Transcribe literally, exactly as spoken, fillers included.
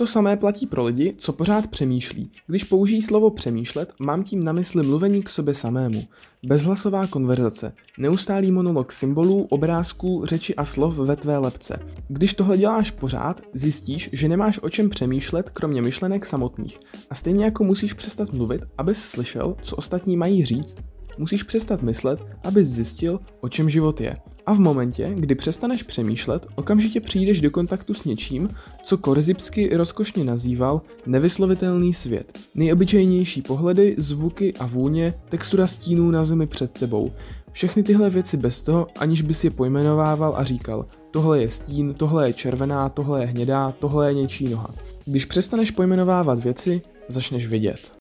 To samé platí pro lidi, co pořád přemýšlí. Když použijí slovo přemýšlet, mám tím na mysli mluvení k sobě samému. Bezhlasová konverzace, neustálý monolog symbolů, obrázků, řeči a slov ve tvé lebce. Když tohle děláš pořád, zjistíš, že nemáš o čem přemýšlet, kromě myšlenek samotných. A stejně jako musíš přestat mluvit, abys slyšel, co ostatní mají říct, musíš přestat myslet, abys zjistil, o čem život je. A v momentě, kdy přestaneš přemýšlet, okamžitě přijdeš do kontaktu s něčím, co Korzybski rozkošně nazýval nevyslovitelný svět. Nejobyčejnější pohledy, zvuky a vůně, textura stínů na zemi před tebou. Všechny tyhle věci bez toho, aniž bys je pojmenovával a říkal, tohle je stín, tohle je červená, tohle je hnědá, tohle je něčí noha. Když přestaneš pojmenovávat věci, začneš vidět.